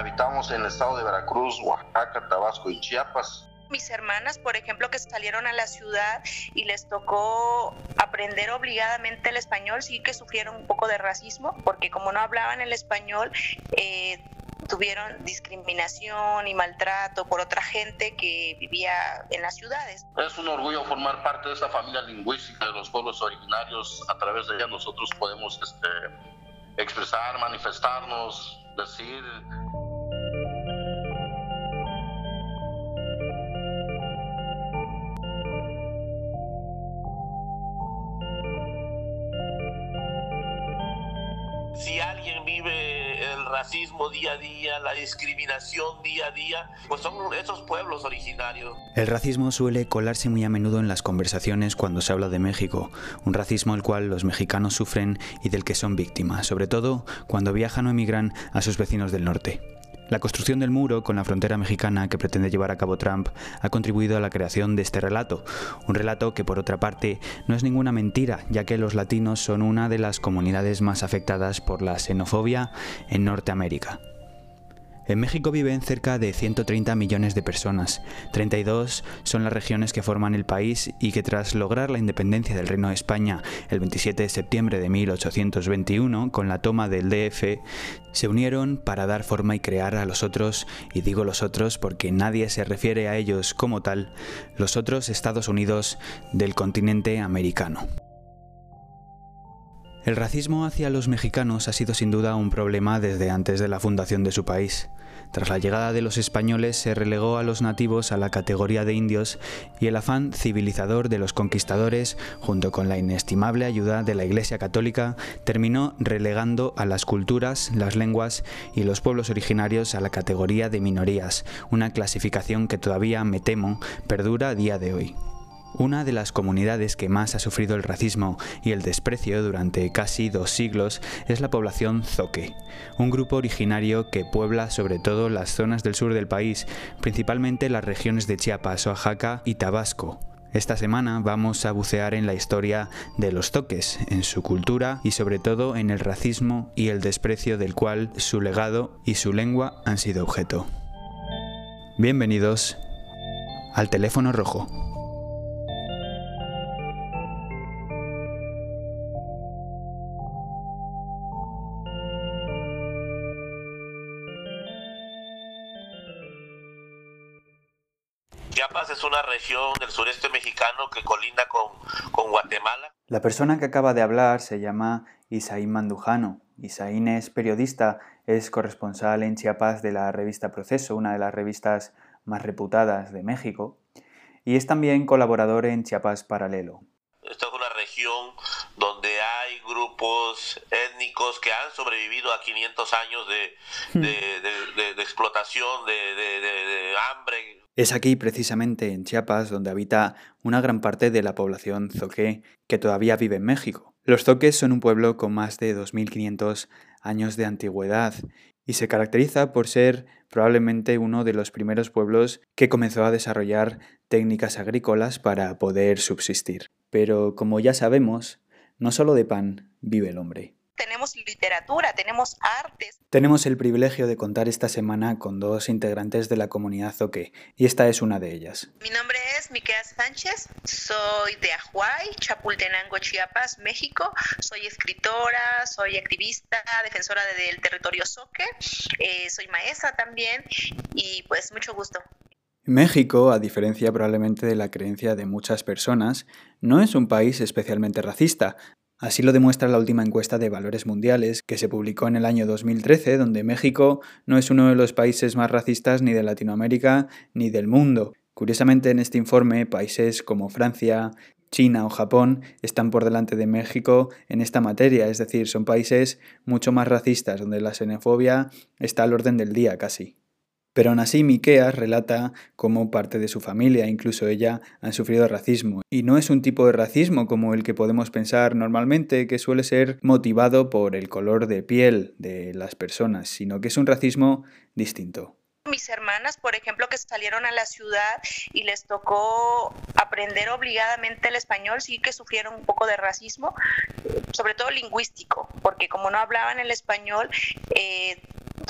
Habitamos en el estado de Veracruz, Oaxaca, Tabasco y Chiapas. Mis hermanas, por ejemplo, que salieron a la ciudad y les tocó aprender obligadamente el español, sí que sufrieron un poco de racismo, porque como no hablaban el español, tuvieron discriminación y maltrato por otra gente que vivía en las ciudades. Es un orgullo formar parte de esta familia lingüística de los pueblos originarios. A través de ella nosotros podemos expresar, manifestarnos, decir. Si alguien vive el racismo día a día, la discriminación día a día, pues son esos pueblos originarios. El racismo suele colarse muy a menudo en las conversaciones cuando se habla de México, un racismo el cual los mexicanos sufren y del que son víctimas, sobre todo cuando viajan o emigran a sus vecinos del norte. La construcción del muro con la frontera mexicana que pretende llevar a cabo Trump ha contribuido a la creación de este relato, un relato que por otra parte no es ninguna mentira, ya que los latinos son una de las comunidades más afectadas por la xenofobia en Norteamérica. En México viven cerca de 130 millones de personas, 32 son las regiones que forman el país y que tras lograr la independencia del Reino de España el 27 de septiembre de 1821 con la toma del DF, se unieron para dar forma y crear a los otros, y digo los otros porque nadie se refiere a ellos como tal, los otros Estados Unidos del continente americano. El racismo hacia los mexicanos ha sido sin duda un problema desde antes de la fundación de su país. Tras la llegada de los españoles se relegó a los nativos a la categoría de indios y el afán civilizador de los conquistadores, junto con la inestimable ayuda de la Iglesia Católica, terminó relegando a las culturas, las lenguas y los pueblos originarios a la categoría de minorías, una clasificación que todavía, me temo, perdura a día de hoy. Una de las comunidades que más ha sufrido el racismo y el desprecio durante casi 2 siglos es la población Zoque, un grupo originario que puebla sobre todo las zonas del sur del país, principalmente las regiones de Chiapas, Oaxaca y Tabasco. Esta semana vamos a bucear en la historia de los zoques, en su cultura y sobre todo en el racismo y el desprecio del cual su legado y su lengua han sido objeto. Bienvenidos al Teléfono Rojo. Chiapas es una región del sureste mexicano que colinda con Guatemala. La persona que acaba de hablar se llama Isaín Mandujano. Isaín es periodista, es corresponsal en Chiapas de la revista Proceso, una de las revistas más reputadas de México, y es también colaborador en Chiapas Paralelo. Esta es una región donde hay grupos étnicos que han sobrevivido a 500 años de explotación, de hambre. Es aquí, precisamente, en Chiapas, donde habita una gran parte de la población zoque que todavía vive en México. Los zoques son un pueblo con más de 2.500 años de antigüedad y se caracteriza por ser probablemente uno de los primeros pueblos que comenzó a desarrollar técnicas agrícolas para poder subsistir. Pero, como ya sabemos, no solo de pan vive el hombre. Tenemos literatura, tenemos artes. Tenemos el privilegio de contar esta semana con 2 integrantes de la comunidad zoque, y esta es una de ellas. Mi nombre es Mikeas Sánchez, soy de Ajuay, Chapultenango, Chiapas, México. Soy escritora, soy activista, defensora del territorio zoque, soy maestra también, y pues mucho gusto. México, a diferencia probablemente de la creencia de muchas personas, no es un país especialmente racista. Así lo demuestra la última encuesta de valores mundiales que se publicó en el año 2013, donde México no es uno de los países más racistas ni de Latinoamérica ni del mundo. Curiosamente, en este informe, países como Francia, China o Japón están por delante de México en esta materia, es decir, son países mucho más racistas, donde la xenofobia está al orden del día casi. Pero aún así, Mikeas relata cómo parte de su familia, incluso ella, han sufrido racismo. Y no es un tipo de racismo como el que podemos pensar normalmente, que suele ser motivado por el color de piel de las personas, sino que es un racismo distinto. Mis hermanas, por ejemplo, que salieron a la ciudad y les tocó aprender obligadamente el español, sí que sufrieron un poco de racismo, sobre todo lingüístico, porque como no hablaban el español,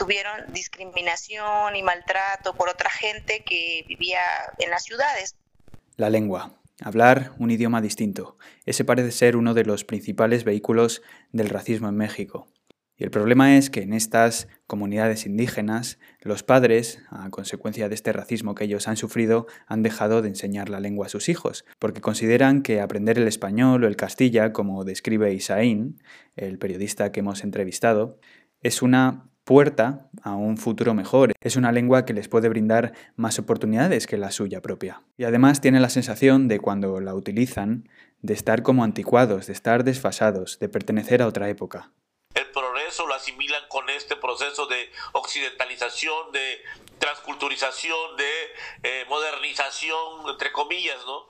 tuvieron discriminación y maltrato por otra gente que vivía en las ciudades. La lengua. Hablar un idioma distinto. Ese parece ser uno de los principales vehículos del racismo en México. Y el problema es que en estas comunidades indígenas, los padres, a consecuencia de este racismo que ellos han sufrido, han dejado de enseñar la lengua a sus hijos, porque consideran que aprender el español o el castilla, como describe Isaín, el periodista que hemos entrevistado, es una puerta a un futuro mejor. Es una lengua que les puede brindar más oportunidades que la suya propia. Y además tienen la sensación de, cuando la utilizan, de estar como anticuados, de estar desfasados, de pertenecer a otra época. Eso lo asimilan con este proceso de occidentalización, de transculturización, de modernización, entre comillas, ¿no?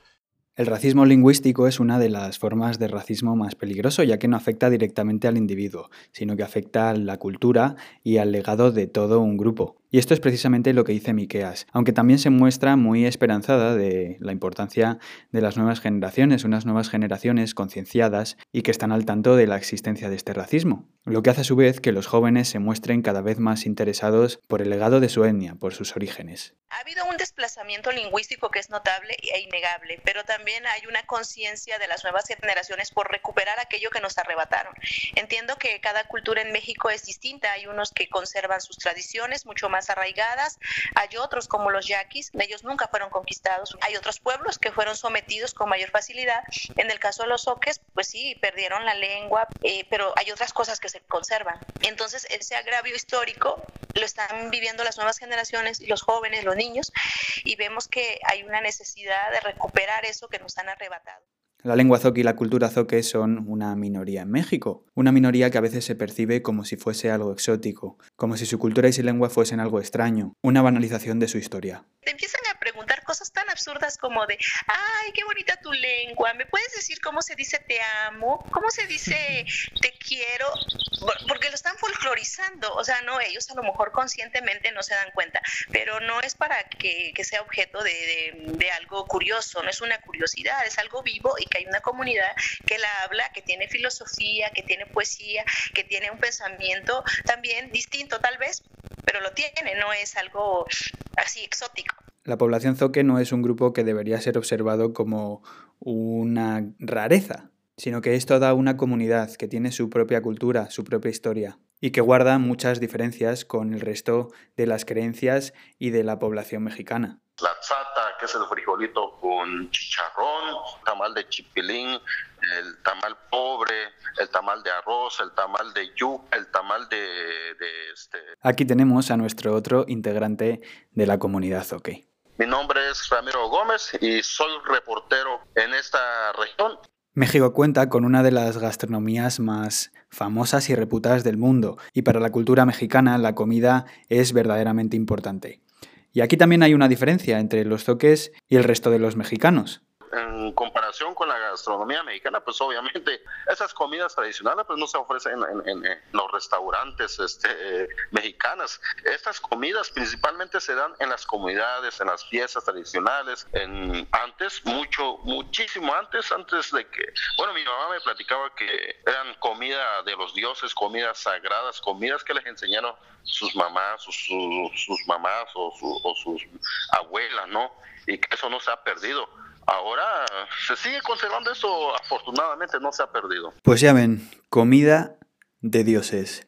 El racismo lingüístico es una de las formas de racismo más peligroso, ya que no afecta directamente al individuo, sino que afecta a la cultura y al legado de todo un grupo. Y esto es precisamente lo que dice Mikeas, aunque también se muestra muy esperanzada de la importancia de las nuevas generaciones, unas nuevas generaciones concienciadas y que están al tanto de la existencia de este racismo. Lo que hace a su vez que los jóvenes se muestren cada vez más interesados por el legado de su etnia, por sus orígenes. Ha habido un desplazamiento lingüístico que es notable e innegable, pero también hay una conciencia de las nuevas generaciones por recuperar aquello que nos arrebataron. Entiendo que cada cultura en México es distinta, hay unos que conservan sus tradiciones mucho más arraigadas, hay otros como los yaquis, ellos nunca fueron conquistados, hay otros pueblos que fueron sometidos con mayor facilidad, en el caso de los zoques, pues sí, perdieron la lengua, pero hay otras cosas que se conservan. Entonces ese agravio histórico lo están viviendo las nuevas generaciones, los jóvenes, los niños, y vemos que hay una necesidad de recuperar eso que nos han arrebatado. La lengua zoque y la cultura zoque son una minoría en México, una minoría que a veces se percibe como si fuese algo exótico, como si su cultura y su lengua fuesen algo extraño, una banalización de su historia. Te empiezan a preguntar cosas tan absurdas como de, ¡ay, qué bonita tu lengua! ¿Me puedes decir cómo se dice te amo? ¿Cómo se dice te quiero? Porque lo están folclorizando, o sea, no, ellos a lo mejor conscientemente no se dan cuenta, pero no es para que sea objeto de algo curioso, no es una curiosidad, es algo vivo y que hay una comunidad que la habla, que tiene filosofía, que tiene poesía, que tiene un pensamiento también distinto tal vez, pero lo tiene, no es algo así exótico. La población zoque no es un grupo que debería ser observado como una rareza, sino que es toda una comunidad que tiene su propia cultura, su propia historia, y que guarda muchas diferencias con el resto de las creencias y de la población mexicana. La tzata, que es el frijolito con chicharrón, tamal de chipilín, el tamal pobre, el tamal de arroz, el tamal de yuca, el tamal de... Aquí tenemos a nuestro otro integrante de la comunidad zoque. Mi nombre es Ramiro Gómez y soy reportero en esta región. México cuenta con una de las gastronomías más famosas y reputadas del mundo, y para la cultura mexicana la comida es verdaderamente importante. Y aquí también hay una diferencia entre los zoques y el resto de los mexicanos. En comparación con la gastronomía mexicana, pues obviamente esas comidas tradicionales pues no se ofrecen en los restaurantes mexicanas. Estas comidas principalmente se dan en las comunidades, en las fiestas tradicionales. Muchísimo antes de que... Bueno, mi mamá me platicaba que eran comida de los dioses, comidas sagradas, comidas que les enseñaron sus mamás o sus abuelas, ¿no? Y que eso no se ha perdido. Ahora se sigue conservando eso, afortunadamente no se ha perdido. Pues ya ven, comida de dioses.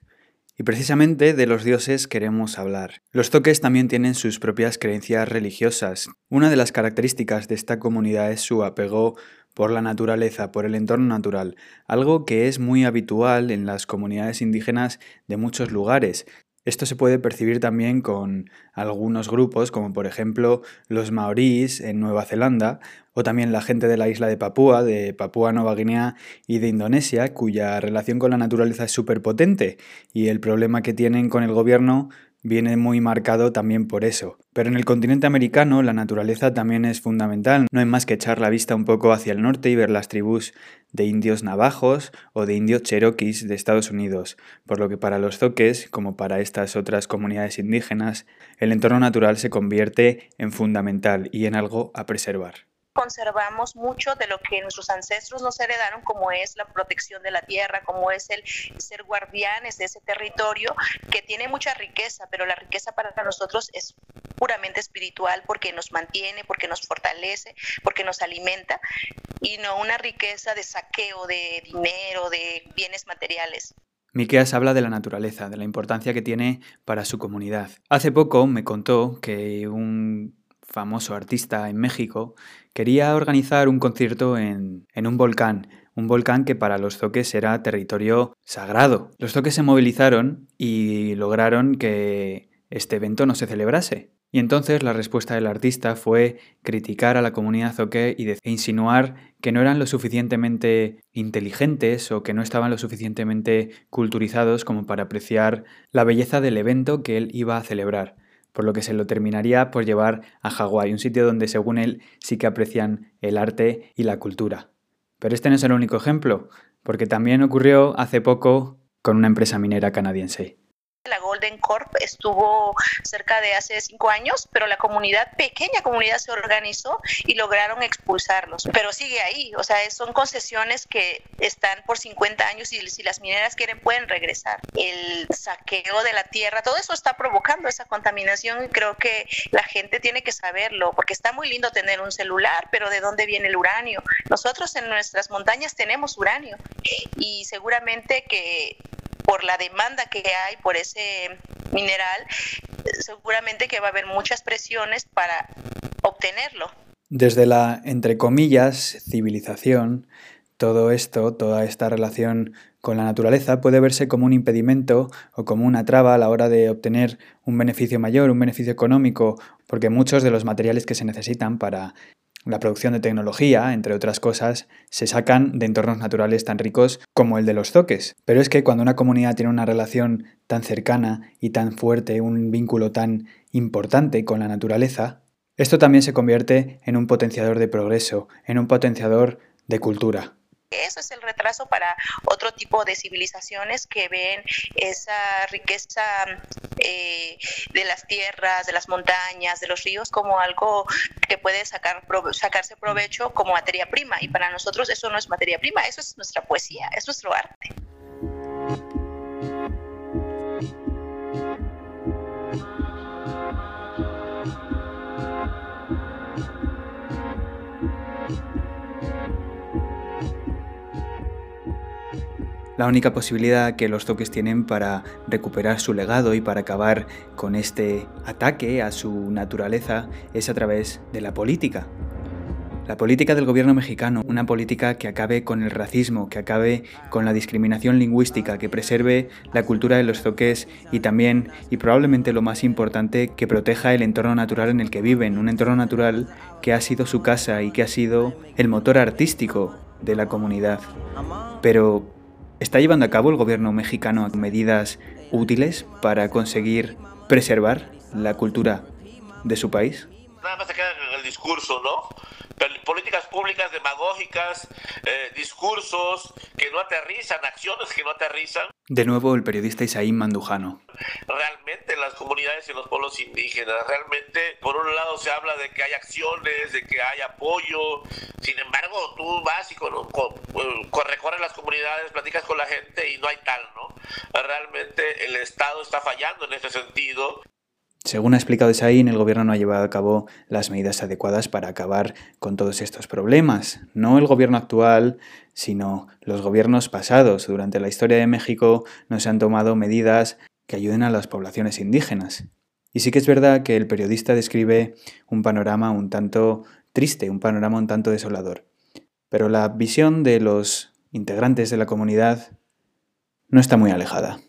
Y precisamente de los dioses queremos hablar. Los zoques también tienen sus propias creencias religiosas. Una de las características de esta comunidad es su apego por la naturaleza, por el entorno natural, algo que es muy habitual en las comunidades indígenas de muchos lugares. Esto se puede percibir también con algunos grupos, como por ejemplo los maorís en Nueva Zelanda, o también la gente de la isla de Papúa Nueva Guinea y de Indonesia, cuya relación con la naturaleza es súper potente, y el problema que tienen con el gobierno viene muy marcado también por eso. Pero en el continente americano la naturaleza también es fundamental. No hay más que echar la vista un poco hacia el norte y ver las tribus de indios navajos o de indios cheroquis de Estados Unidos, por lo que para los zoques, como para estas otras comunidades indígenas, el entorno natural se convierte en fundamental y en algo a preservar. conservamos mucho de lo que nuestros ancestros nos heredaron, como es la protección de la tierra, como es el ser guardianes de ese territorio, que tiene mucha riqueza, pero la riqueza para nosotros es puramente espiritual, porque nos mantiene, porque nos fortalece, porque nos alimenta, y no una riqueza de saqueo, de dinero, de bienes materiales. Mikeas habla de la naturaleza, de la importancia que tiene para su comunidad. Hace poco me contó que un famoso artista en México quería organizar un concierto en un volcán que para los zoques era territorio sagrado. Los zoques se movilizaron y lograron que este evento no se celebrase. Y entonces la respuesta del artista fue criticar a la comunidad zoque e insinuar que no eran lo suficientemente inteligentes o que no estaban lo suficientemente culturizados como para apreciar la belleza del evento que él iba a celebrar, por lo que se lo terminaría por llevar a Ajuay, un sitio donde, según él, sí que aprecian el arte y la cultura. Pero este no es el único ejemplo, porque también ocurrió hace poco con una empresa minera canadiense. La Golden Corp estuvo cerca de hace 5 años, pero la comunidad, pequeña comunidad, se organizó y lograron expulsarlos. Pero sigue ahí, o sea, son concesiones que están por 50 años y si las mineras quieren pueden regresar. El saqueo de la tierra, todo eso está provocando esa contaminación y creo que la gente tiene que saberlo, porque está muy lindo tener un celular, pero ¿de dónde viene el uranio? Nosotros en nuestras montañas tenemos uranio y seguramente que por la demanda que hay por ese mineral, seguramente que va a haber muchas presiones para obtenerlo. Desde la, entre comillas, civilización, todo esto, toda esta relación con la naturaleza puede verse como un impedimento o como una traba a la hora de obtener un beneficio mayor, un beneficio económico, porque muchos de los materiales que se necesitan para la producción de tecnología, entre otras cosas, se sacan de entornos naturales tan ricos como el de los zoques. Pero es que cuando una comunidad tiene una relación tan cercana y tan fuerte, un vínculo tan importante con la naturaleza, esto también se convierte en un potenciador de progreso, en un potenciador de cultura. Eso es el retraso para otro tipo de civilizaciones que ven esa riqueza de las tierras, de las montañas, de los ríos como algo que puede sacarse provecho como materia prima. Y para nosotros eso no es materia prima, eso es nuestra poesía, es nuestro arte. La única posibilidad que los zoques tienen para recuperar su legado y para acabar con este ataque a su naturaleza es a través de la política. La política del gobierno mexicano, una política que acabe con el racismo, que acabe con la discriminación lingüística, que preserve la cultura de los zoques y también, y probablemente lo más importante, que proteja el entorno natural en el que viven, un entorno natural que ha sido su casa y que ha sido el motor artístico de la comunidad. Pero ¿está llevando a cabo el gobierno mexicano medidas útiles para conseguir preservar la cultura de su país? Nada más se queda en el discurso, ¿no? Políticas públicas demagógicas, discursos que no aterrizan, acciones que no aterrizan. De nuevo el periodista Isaín Mandujano. Realmente en las comunidades y en los pueblos indígenas, realmente por un lado se habla de que hay acciones, de que hay apoyo, sin embargo tú vas y recorres las comunidades, platicas con la gente y no hay tal, ¿no? Realmente el Estado está fallando en ese sentido. Según ha explicado Isaín, el gobierno no ha llevado a cabo las medidas adecuadas para acabar con todos estos problemas. No el gobierno actual, sino los gobiernos pasados. Durante la historia de México no se han tomado medidas que ayuden a las poblaciones indígenas. Y sí que es verdad que el periodista describe un panorama un tanto triste, un panorama un tanto desolador. Pero la visión de los integrantes de la comunidad no está muy alejada.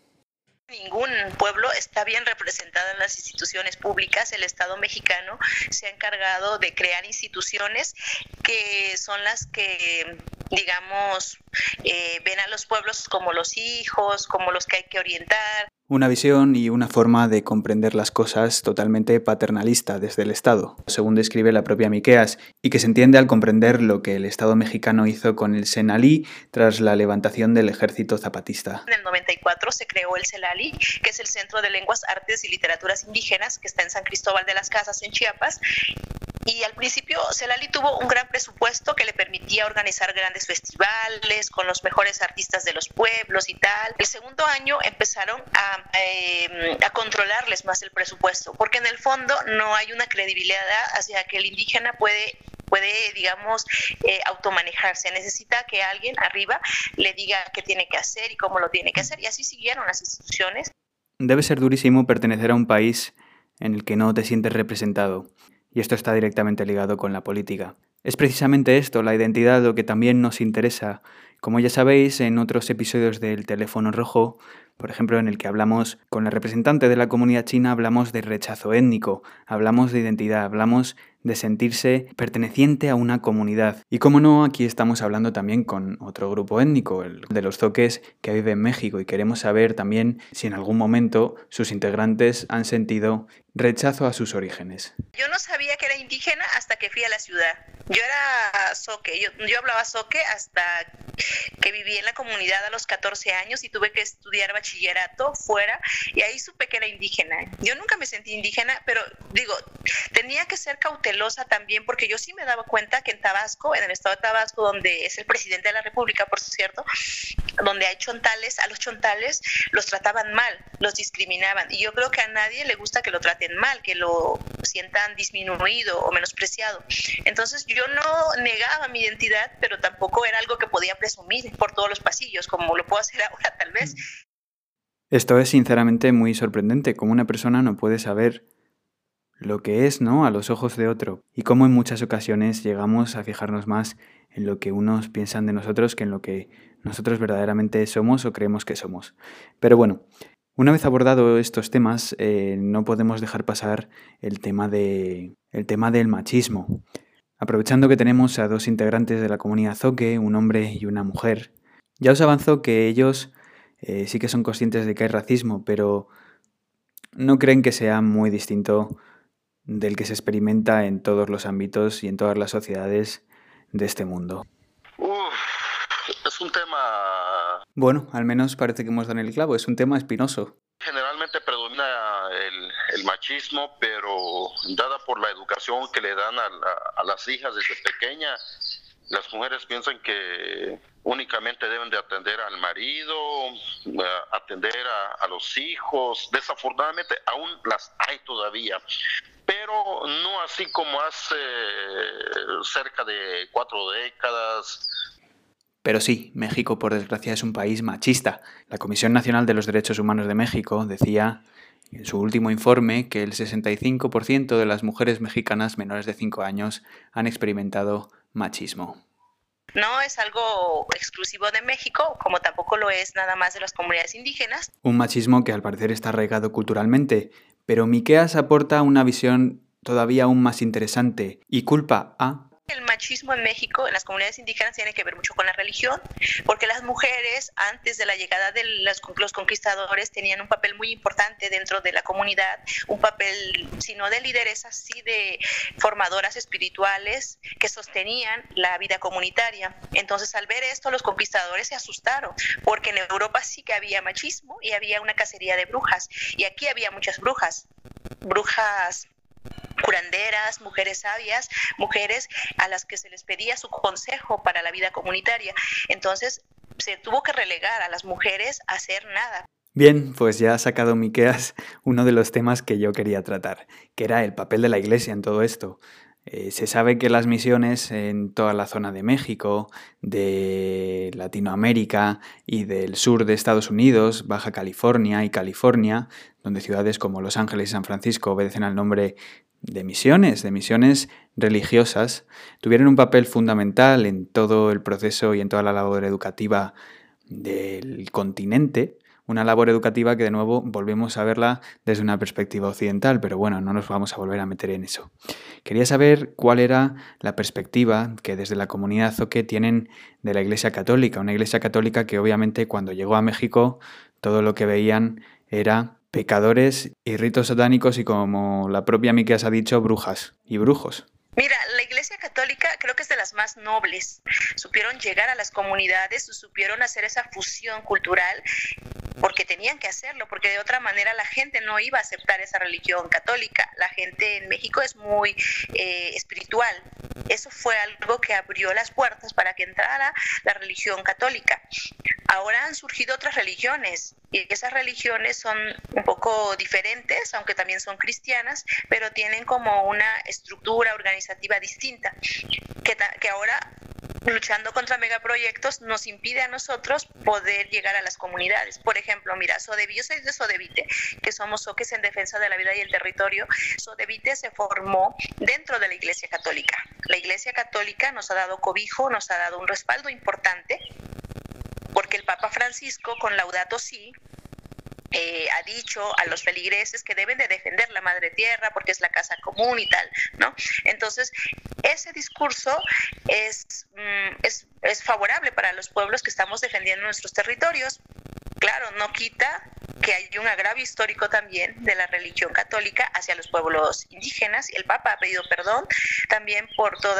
Ningún pueblo está bien representado en las instituciones públicas. El Estado mexicano se ha encargado de crear instituciones que son las que, digamos, ven a los pueblos como los hijos, como los que hay que orientar. Una visión y una forma de comprender las cosas totalmente paternalista desde el Estado, según describe la propia Mikeas, y que se entiende al comprender lo que el Estado mexicano hizo con el Senali tras la levantación del ejército zapatista. En el 94 se creó el Senali, que es el Centro de Lenguas, Artes y Literaturas Indígenas, que está en San Cristóbal de las Casas, en Chiapas, Y al principio Senali tuvo un gran presupuesto que le permitía organizar grandes festivales con los mejores artistas de los pueblos y tal. El segundo año empezaron a controlarles más el presupuesto, porque en el fondo no hay una credibilidad hacia que el indígena puede digamos, automanejarse. Necesita que alguien arriba le diga qué tiene que hacer y cómo lo tiene que hacer, y así siguieron las instituciones. Debe ser durísimo pertenecer a un país en el que no te sientes representado, y esto está directamente ligado con la política. Es precisamente esto, la identidad, lo que también nos interesa. Como ya sabéis, en otros episodios del Teléfono Rojo, por ejemplo, en el que hablamos con la representante de la comunidad china, hablamos de rechazo étnico, hablamos de identidad, hablamos de sentirse perteneciente a una comunidad. Y cómo no, aquí estamos hablando también con otro grupo étnico, el de los zoques que vive en México, y queremos saber también si en algún momento sus integrantes han sentido rechazo a sus orígenes. Yo no sabía que era indígena hasta que fui a la ciudad. Yo era zoque, yo hablaba zoque hasta que viví en la comunidad a los 14 años y tuve que estudiar bachillerato fuera, y ahí supe que era indígena. Yo nunca me sentí indígena, pero digo, tenía que ser cautelosa también, porque yo sí me daba cuenta que en Tabasco, en el estado de Tabasco, donde es el presidente de la República, por cierto, donde hay chontales, a los chontales los trataban mal, los discriminaban, y yo creo que a nadie le gusta que lo traten mal, que lo sientan disminuido o menospreciado. Entonces yo no negaba mi identidad, pero tampoco era algo que podía presumir por todos los pasillos, como lo puedo hacer ahora tal vez. Esto es sinceramente muy sorprendente, cómo una persona no puede saber lo que es, ¿no?, a los ojos de otro, y cómo en muchas ocasiones llegamos a fijarnos más en lo que unos piensan de nosotros que en lo que nosotros verdaderamente somos o creemos que somos. Pero bueno, una vez abordado estos temas, no podemos dejar pasar el tema del machismo. Aprovechando que tenemos a dos integrantes de la comunidad zoque, un hombre y una mujer, ya os avanzó que ellos sí que son conscientes de que hay racismo, pero no creen que sea muy distinto del que se experimenta en todos los ámbitos y en todas las sociedades de este mundo. Es un tema... Bueno, al menos parece que hemos dado en el clavo, es un tema espinoso. Generalmente predomina el machismo, pero dada por la educación que le dan a las hijas desde pequeña, las mujeres piensan que únicamente deben de atender al marido, atender a los hijos. Desafortunadamente aún las hay todavía, pero no así como hace cerca de 4 décadas. Pero sí, México, por desgracia, es un país machista. La Comisión Nacional de los Derechos Humanos de México decía en su último informe que el 65% de las mujeres mexicanas menores de 5 años han experimentado machismo. No es algo exclusivo de México, como tampoco lo es nada más de las comunidades indígenas. Un machismo que al parecer está arraigado culturalmente, pero Mikeas aporta una visión todavía aún más interesante y culpa a... El machismo en México, en las comunidades indígenas, tiene que ver mucho con la religión, porque las mujeres, antes de la llegada de los conquistadores, tenían un papel muy importante dentro de la comunidad, un papel, si no de lideresas, sí de formadoras espirituales que sostenían la vida comunitaria. Entonces, al ver esto, los conquistadores se asustaron, porque en Europa sí que había machismo y había una cacería de brujas, y aquí había muchas brujas curanderas, mujeres sabias, mujeres a las que se les pedía su consejo para la vida comunitaria. Entonces se tuvo que relegar a las mujeres a hacer nada. Bien, pues ya ha sacado Mikeas uno de los temas que yo quería tratar, que era el papel de la Iglesia en todo esto. Se sabe que las misiones en toda la zona de México, de Latinoamérica y del sur de Estados Unidos, Baja California y California, donde ciudades como Los Ángeles y San Francisco obedecen al nombre de misiones religiosas, tuvieron un papel fundamental en todo el proceso y en toda la labor educativa del continente. Una labor educativa que, de nuevo, volvemos a verla desde una perspectiva occidental, pero bueno, no nos vamos a volver a meter en eso. Quería saber cuál era la perspectiva que desde la comunidad zoque tienen de la Iglesia Católica, una Iglesia Católica que obviamente cuando llegó a México todo lo que veían era pecadores y ritos satánicos y, como la propia Mikeas ha dicho, brujas y brujos. Mira, la Iglesia Católica creo que es de las más nobles. Supieron llegar a las comunidades, supieron hacer esa fusión cultural porque tenían que hacerlo, porque de otra manera la gente no iba a aceptar esa religión católica. La gente en México es muy espiritual. Eso fue algo que abrió las puertas para que entrara la religión católica. Ahora han surgido otras religiones, y esas religiones son un poco diferentes, aunque también son cristianas, pero tienen como una estructura organizativa distinta, que ahora, luchando contra megaproyectos, nos impide a nosotros poder llegar a las comunidades. Por ejemplo, mira, Sodeví, yo soy de Sodevite, que somos zoques en defensa de la vida y el territorio. Sodevite se formó dentro de la Iglesia Católica. La Iglesia Católica nos ha dado cobijo, nos ha dado un respaldo importante, porque el Papa Francisco, con Laudato Si, ha dicho a los feligreses que deben de defender la madre tierra porque es la casa común y tal, ¿no? Entonces, ese discurso es favorable para los pueblos que estamos defendiendo nuestros territorios. Claro, no quita que hay un agravio histórico también de la religión católica hacia los pueblos indígenas. El Papa ha pedido perdón también por todo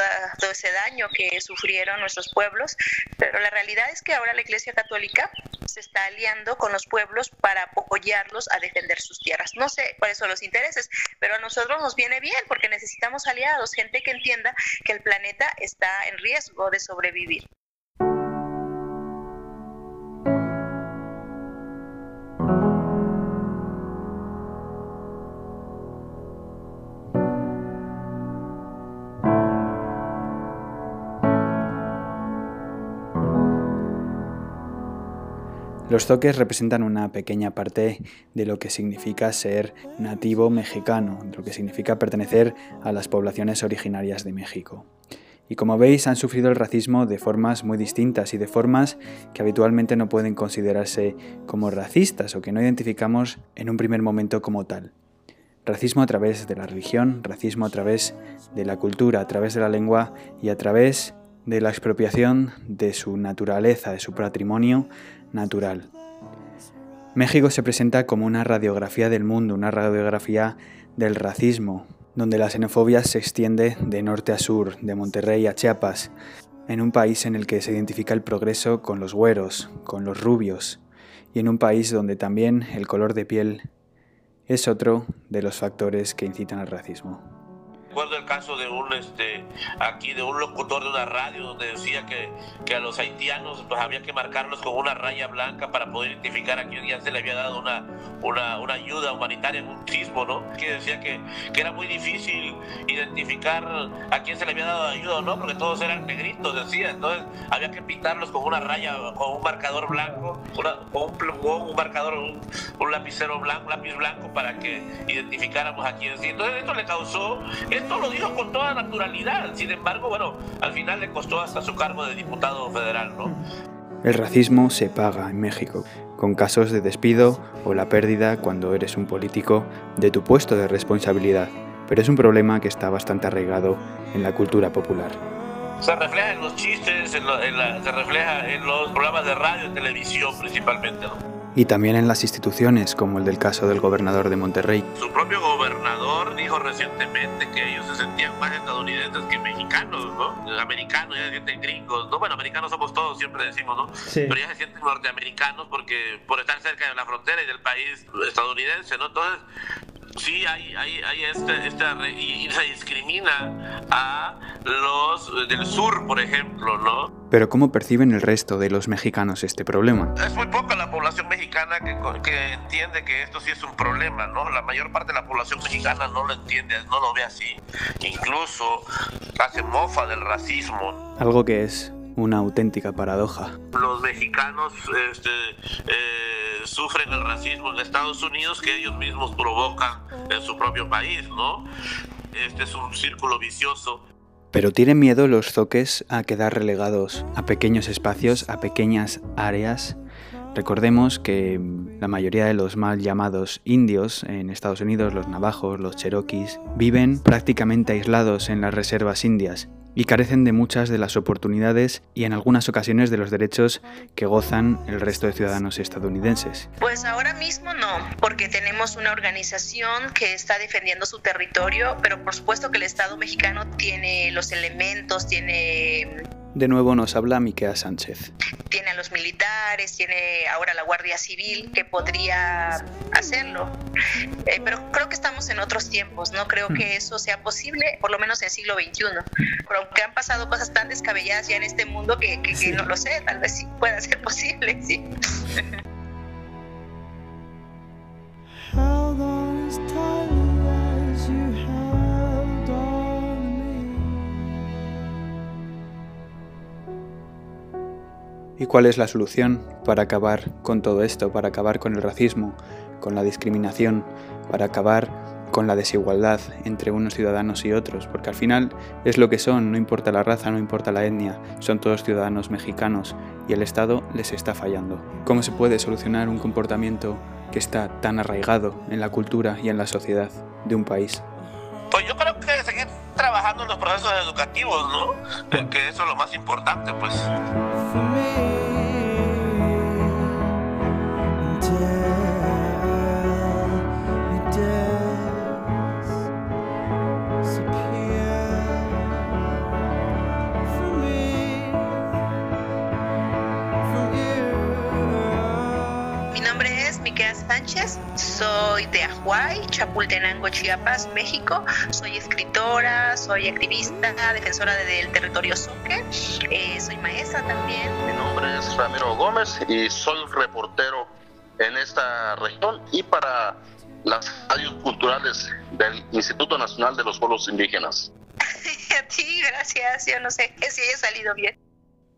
ese daño que sufrieron nuestros pueblos, pero la realidad es que ahora la Iglesia Católica se está aliando con los pueblos para apoyarlos a defender sus tierras. No sé cuáles son los intereses, pero a nosotros nos viene bien porque necesitamos aliados, gente que entienda que el planeta está en riesgo de sobrevivir. Los zoques representan una pequeña parte de lo que significa ser nativo mexicano, de lo que significa pertenecer a las poblaciones originarias de México. Y como veis, han sufrido el racismo de formas muy distintas y de formas que habitualmente no pueden considerarse como racistas o que no identificamos en un primer momento como tal. Racismo a través de la religión, racismo a través de la cultura, a través de la lengua y a través de la expropiación de su naturaleza, de su patrimonio natural. México se presenta como una radiografía del mundo, una radiografía del racismo, donde la xenofobia se extiende de norte a sur, de Monterrey a Chiapas, en un país en el que se identifica el progreso con los güeros, con los rubios, y en un país donde también el color de piel es otro de los factores que incitan al racismo. Recuerdo el caso de un locutor de una radio donde decía que a los haitianos pues había que marcarlos con una raya blanca para poder identificar a quién ya se le había dado una ayuda humanitaria en un sismo, ¿no? Que decía que era muy difícil identificar a quién se le había dado ayuda o no, porque todos eran negritos, decía. Entonces había que pintarlos con una raya, con un marcador blanco, con un plumón, un marcador, un lapicero blanco, un lápiz blanco, para que identificáramos a quién sí. Entonces esto le causó... Esto lo dijo con toda naturalidad, sin embargo, bueno, al final le costó hasta su cargo de diputado federal, ¿no? El racismo se paga en México, con casos de despido o la pérdida, cuando eres un político, de tu puesto de responsabilidad, pero es un problema que está bastante arraigado en la cultura popular. Se refleja en los chistes, se refleja en los programas de radio y televisión principalmente, ¿no? Y también en las instituciones, como el del caso del gobernador de Monterrey. Su propio gobernador dijo recientemente que ellos se sentían más estadounidenses que mexicanos, ¿no? Americanos, ya se sienten gringos, ¿no? Bueno, americanos somos todos, siempre decimos, ¿no? Sí. Pero ya se sienten norteamericanos por estar cerca de la frontera y del país estadounidense, ¿no? Entonces... Sí, hay y se discrimina a los del sur, por ejemplo, ¿no? Pero ¿cómo perciben el resto de los mexicanos este problema? Es muy poca la población mexicana que entiende que esto sí es un problema, ¿no? La mayor parte de la población mexicana no lo entiende, no lo ve así. Incluso hace mofa del racismo. Algo que es una auténtica paradoja. Los mexicanos sufren el racismo en Estados Unidos que ellos mismos provocan en su propio país, ¿no? Este es un círculo vicioso. Pero ¿tienen miedo los zoques a quedar relegados a pequeños espacios, a pequeñas áreas? Recordemos que la mayoría de los mal llamados indios en Estados Unidos, los navajos, los cheroquis, viven prácticamente aislados en las reservas indias y carecen de muchas de las oportunidades y en algunas ocasiones de los derechos que gozan el resto de ciudadanos estadounidenses. Pues ahora mismo no, porque tenemos una organización que está defendiendo su territorio, pero por supuesto que el Estado mexicano tiene los elementos, tiene De nuevo nos habla Mikeas Sánchez. Tiene a los militares, tiene ahora la Guardia Civil que podría hacerlo. Pero creo que estamos en otros tiempos, no creo que eso sea posible, por lo menos en el siglo XXI. Pero aunque han pasado cosas tan descabelladas ya en este mundo que no lo sé, tal vez sí pueda ser posible, sí. ¿Y cuál es la solución para acabar con todo esto, para acabar con el racismo, con la discriminación, para acabar con la desigualdad entre unos ciudadanos y otros? Porque al final es lo que son, no importa la raza, no importa la etnia, son todos ciudadanos mexicanos y el Estado les está fallando. ¿Cómo se puede solucionar un comportamiento que está tan arraigado en la cultura y en la sociedad de un país? Pues yo creo que seguir trabajando en los procesos educativos, ¿no? Que eso es lo más importante, pues. Sánchez, soy de Ajuay, Chapultenango, Chiapas, México. Soy escritora, soy activista, defensora del territorio Zoque. Soy maestra también. Mi nombre es Ramiro Gómez y soy reportero en esta región y para las radios culturales del Instituto Nacional de los Pueblos Indígenas. A ti, gracias. Yo no sé si haya salido bien.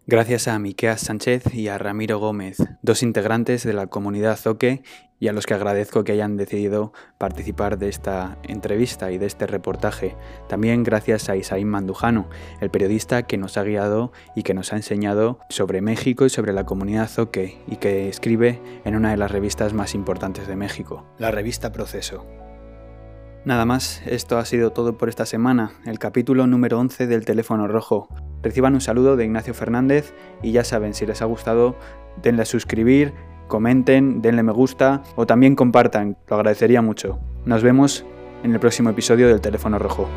Gracias a Mikeas Sánchez y a Ramiro Gómez, dos integrantes de la comunidad Zoque y a los que agradezco que hayan decidido participar de esta entrevista y de este reportaje. También gracias a Isaín Mandujano, el periodista que nos ha guiado y que nos ha enseñado sobre México y sobre la comunidad Zoque y que escribe en una de las revistas más importantes de México, la revista Proceso. Nada más, esto ha sido todo por esta semana, el capítulo número 11 del Teléfono Rojo. Reciban un saludo de Ignacio Fernández y ya saben, si les ha gustado, denle a suscribir, comenten, denle me gusta o también compartan, lo agradecería mucho. Nos vemos en el próximo episodio del Teléfono Rojo.